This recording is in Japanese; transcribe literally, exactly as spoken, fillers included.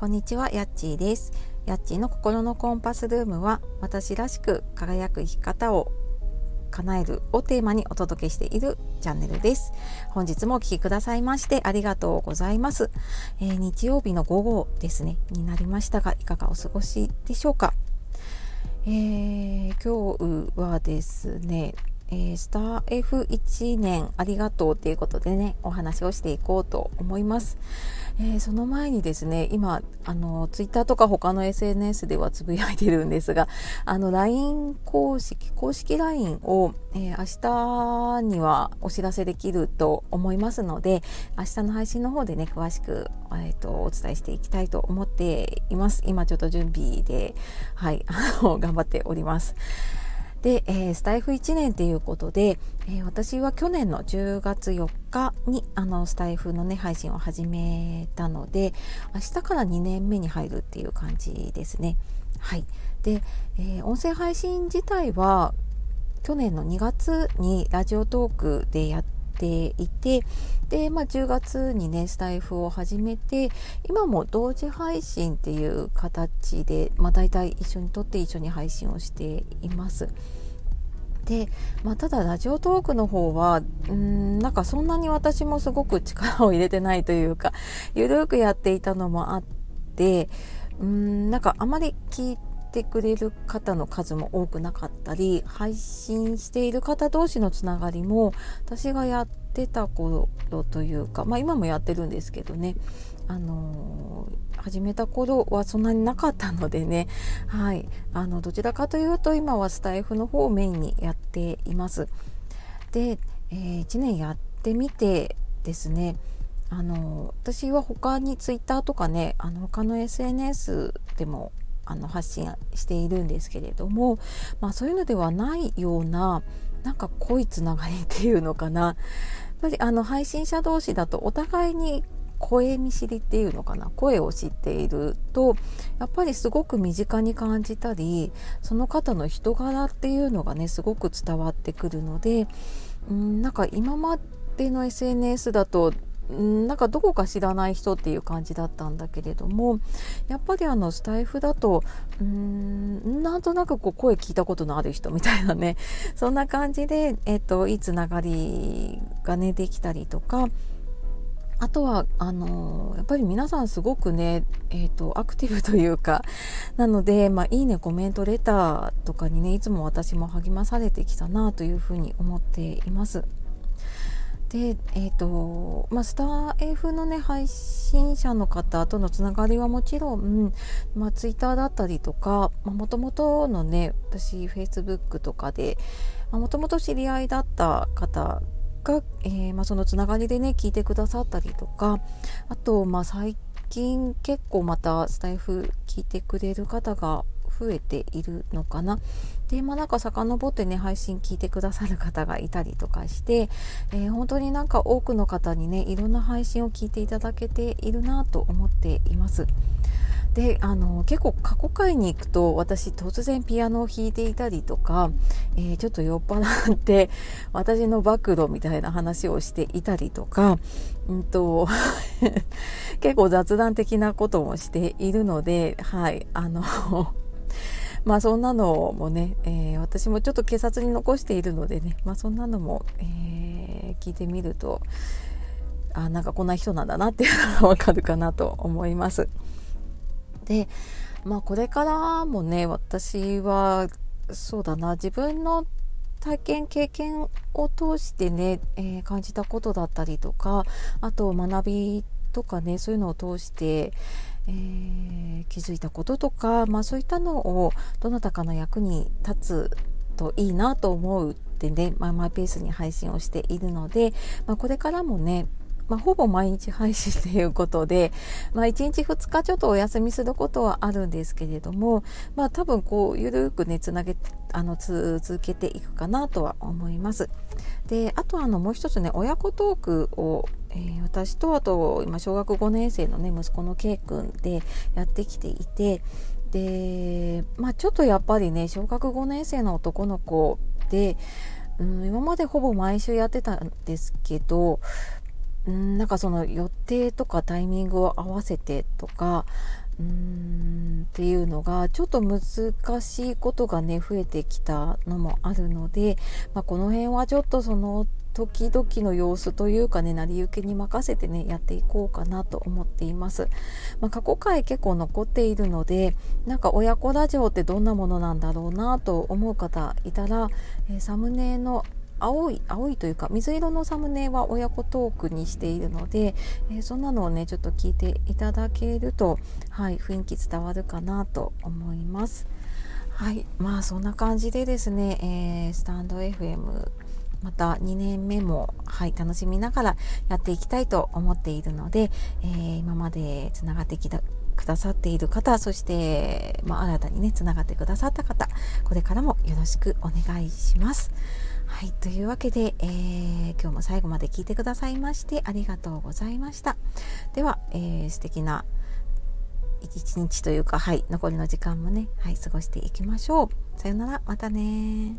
こんにちは、やっちーです。やっちーの心のコンパスルームは、私らしく輝く生き方を叶えるをテーマにお届けしているチャンネルです。本日もお聞きくださいましてありがとうございます。えー、日曜日の午後ですねになりましたが、いかがお過ごしでしょうか。えー、今日はですね、えー、スター エフいちねんありがとうということでね、お話をしていこうと思います。えー、その前にですね、今あのツイッターとか他の エスエヌエス ではつぶやいてるんですが、あの ライン 公式公式 ライン を、えー、明日にはお知らせできると思いますので、明日の配信の方でね、詳しく、えー、とお伝えしていきたいと思っています。今ちょっと準備で、はい、頑張っております。で、えー、スタイフいちねんということで、えー、私は去年のじゅうがつよっかにあのスタイフのね配信を始めたので、明日からにねんめに入るっていう感じですね。はい。で、えー、音声配信自体は去年のにがつにラジオトークでやっていて、で、まあ、じゅうがつにねスタイフを始めて、今も同時配信っていう形で、まあ、大体一緒に撮って一緒に配信をしています。で、まあ、ただラジオトークの方はうーんなんかそんなに私もすごく力を入れてないというか、ゆるくやっていたのもあって、うーんなんかあまり聞いててくれる方の数も多くなかったり、配信している方同士のつながりも私がやってた頃というか、まあ今もやってるんですけどね、あのー、始めた頃はそんなになかったのでね、はい、あのどちらかというと今はスタイフの方をメインにやっています。で、えー、いちねんやってみてですね、あのー、私は他にツイッターとかね、あの他の エスエヌエス でもあの発信しているんですけれども、まあ、そういうのではないようななんか濃いつながりっていうのかな、やっぱりあの配信者同士だとお互いに声見知りっていうのかな、声を知っているとやっぱりすごく身近に感じたり、その方の人柄っていうのがねすごく伝わってくるので、うんなんか今までの エスエヌエス だとなんかどこか知らない人っていう感じだったんだけれども、やっぱりあのスタイフだとうーんなんとなくこう声聞いたことのある人みたいなね、そんな感じで、えっと、いいつながりがねできたりとか、あとはあのー、やっぱり皆さんすごくね、えーと、アクティブというかなので、まあ、いいねコメントレターとかにねいつも私も励まされてきたなというふうに思っています。でえーとまあ、スター F の、ね、配信者の方とのつながりはもちろん、まあ、ツイッターだったりとか、もともとのね私フェイスブックとかでもともと知り合いだった方が、えーまあ、そのつながりでね聞いてくださったりとか、あと、まあ、最近結構またスタイフ聞いてくれる方が増えているのかな。で、まあ、なんか遡ってね配信聞いてくださる方がいたりとかして、えー、本当になんか多くの方にねいろんな配信を聞いていただけているなと思っています。で、あの結構過去回に行くと私突然ピアノを弾いていたりとか、えー、ちょっと酔っ払って私の暴露みたいな話をしていたりとか、うんと結構雑談的なこともしているので、はいあのまあそんなのもね、えー、私もちょっと警察に残しているのでね、まあそんなのも、えー、聞いてみると、あなんかこんな人なんだなっていうのがわかるかなと思います。で、まあこれからもね、私はそうだな、自分の体験経験を通してね、えー、感じたことだったりとか、あと学びとかね、そういうのを通して。えー、気づいたこととか、まあ、そういったのをどなたかの役に立つといいなと思うってね、まあ、マイペースに配信をしているので、まあ、これからもね、まあ、ほぼ毎日配信ということで、まあ、いちにちふつかちょっとお休みすることはあるんですけれども、まあ、多分こうゆるくねつなげあの続けていくかなとは思います。で、あとあのもう一つね親子トークをえー、私とあと今小学ごねんせいのね息子の K 君でやってきていて、で、まあ、ちょっとやっぱりね小学ごねんせいの男の子で、うん、今までほぼ毎週やってたんですけど、うんなんかその予定とかタイミングを合わせてとかうーんっていうのがちょっと難しいことがね増えてきたのもあるので、まあ、この辺はちょっとその時々の様子というかね成り行きに任せてねやっていこうかなと思っています、まあ、過去回結構残っているのでなんか親子ラジオってどんなものなんだろうなと思う方いたら、えー、サムネの青い青いというか水色のサムネは親子トークにしているので、えー、そんなのをねちょっと聞いていただけると、はい、雰囲気伝わるかなと思います。はい、まあそんな感じでですね、えー、スタンド エフエム またにねんめも、はい、楽しみながらやっていきたいと思っているので、えー、今までつながってきたくださっている方、そして、まあ、新たにねつながってくださった方、これからもよろしくお願いします。はい、というわけで、えー、今日も最後まで聞いてくださいましてありがとうございました。では、えー、素敵な一日というか、はい、残りの時間もね、はい、過ごしていきましょう。さよなら、またね。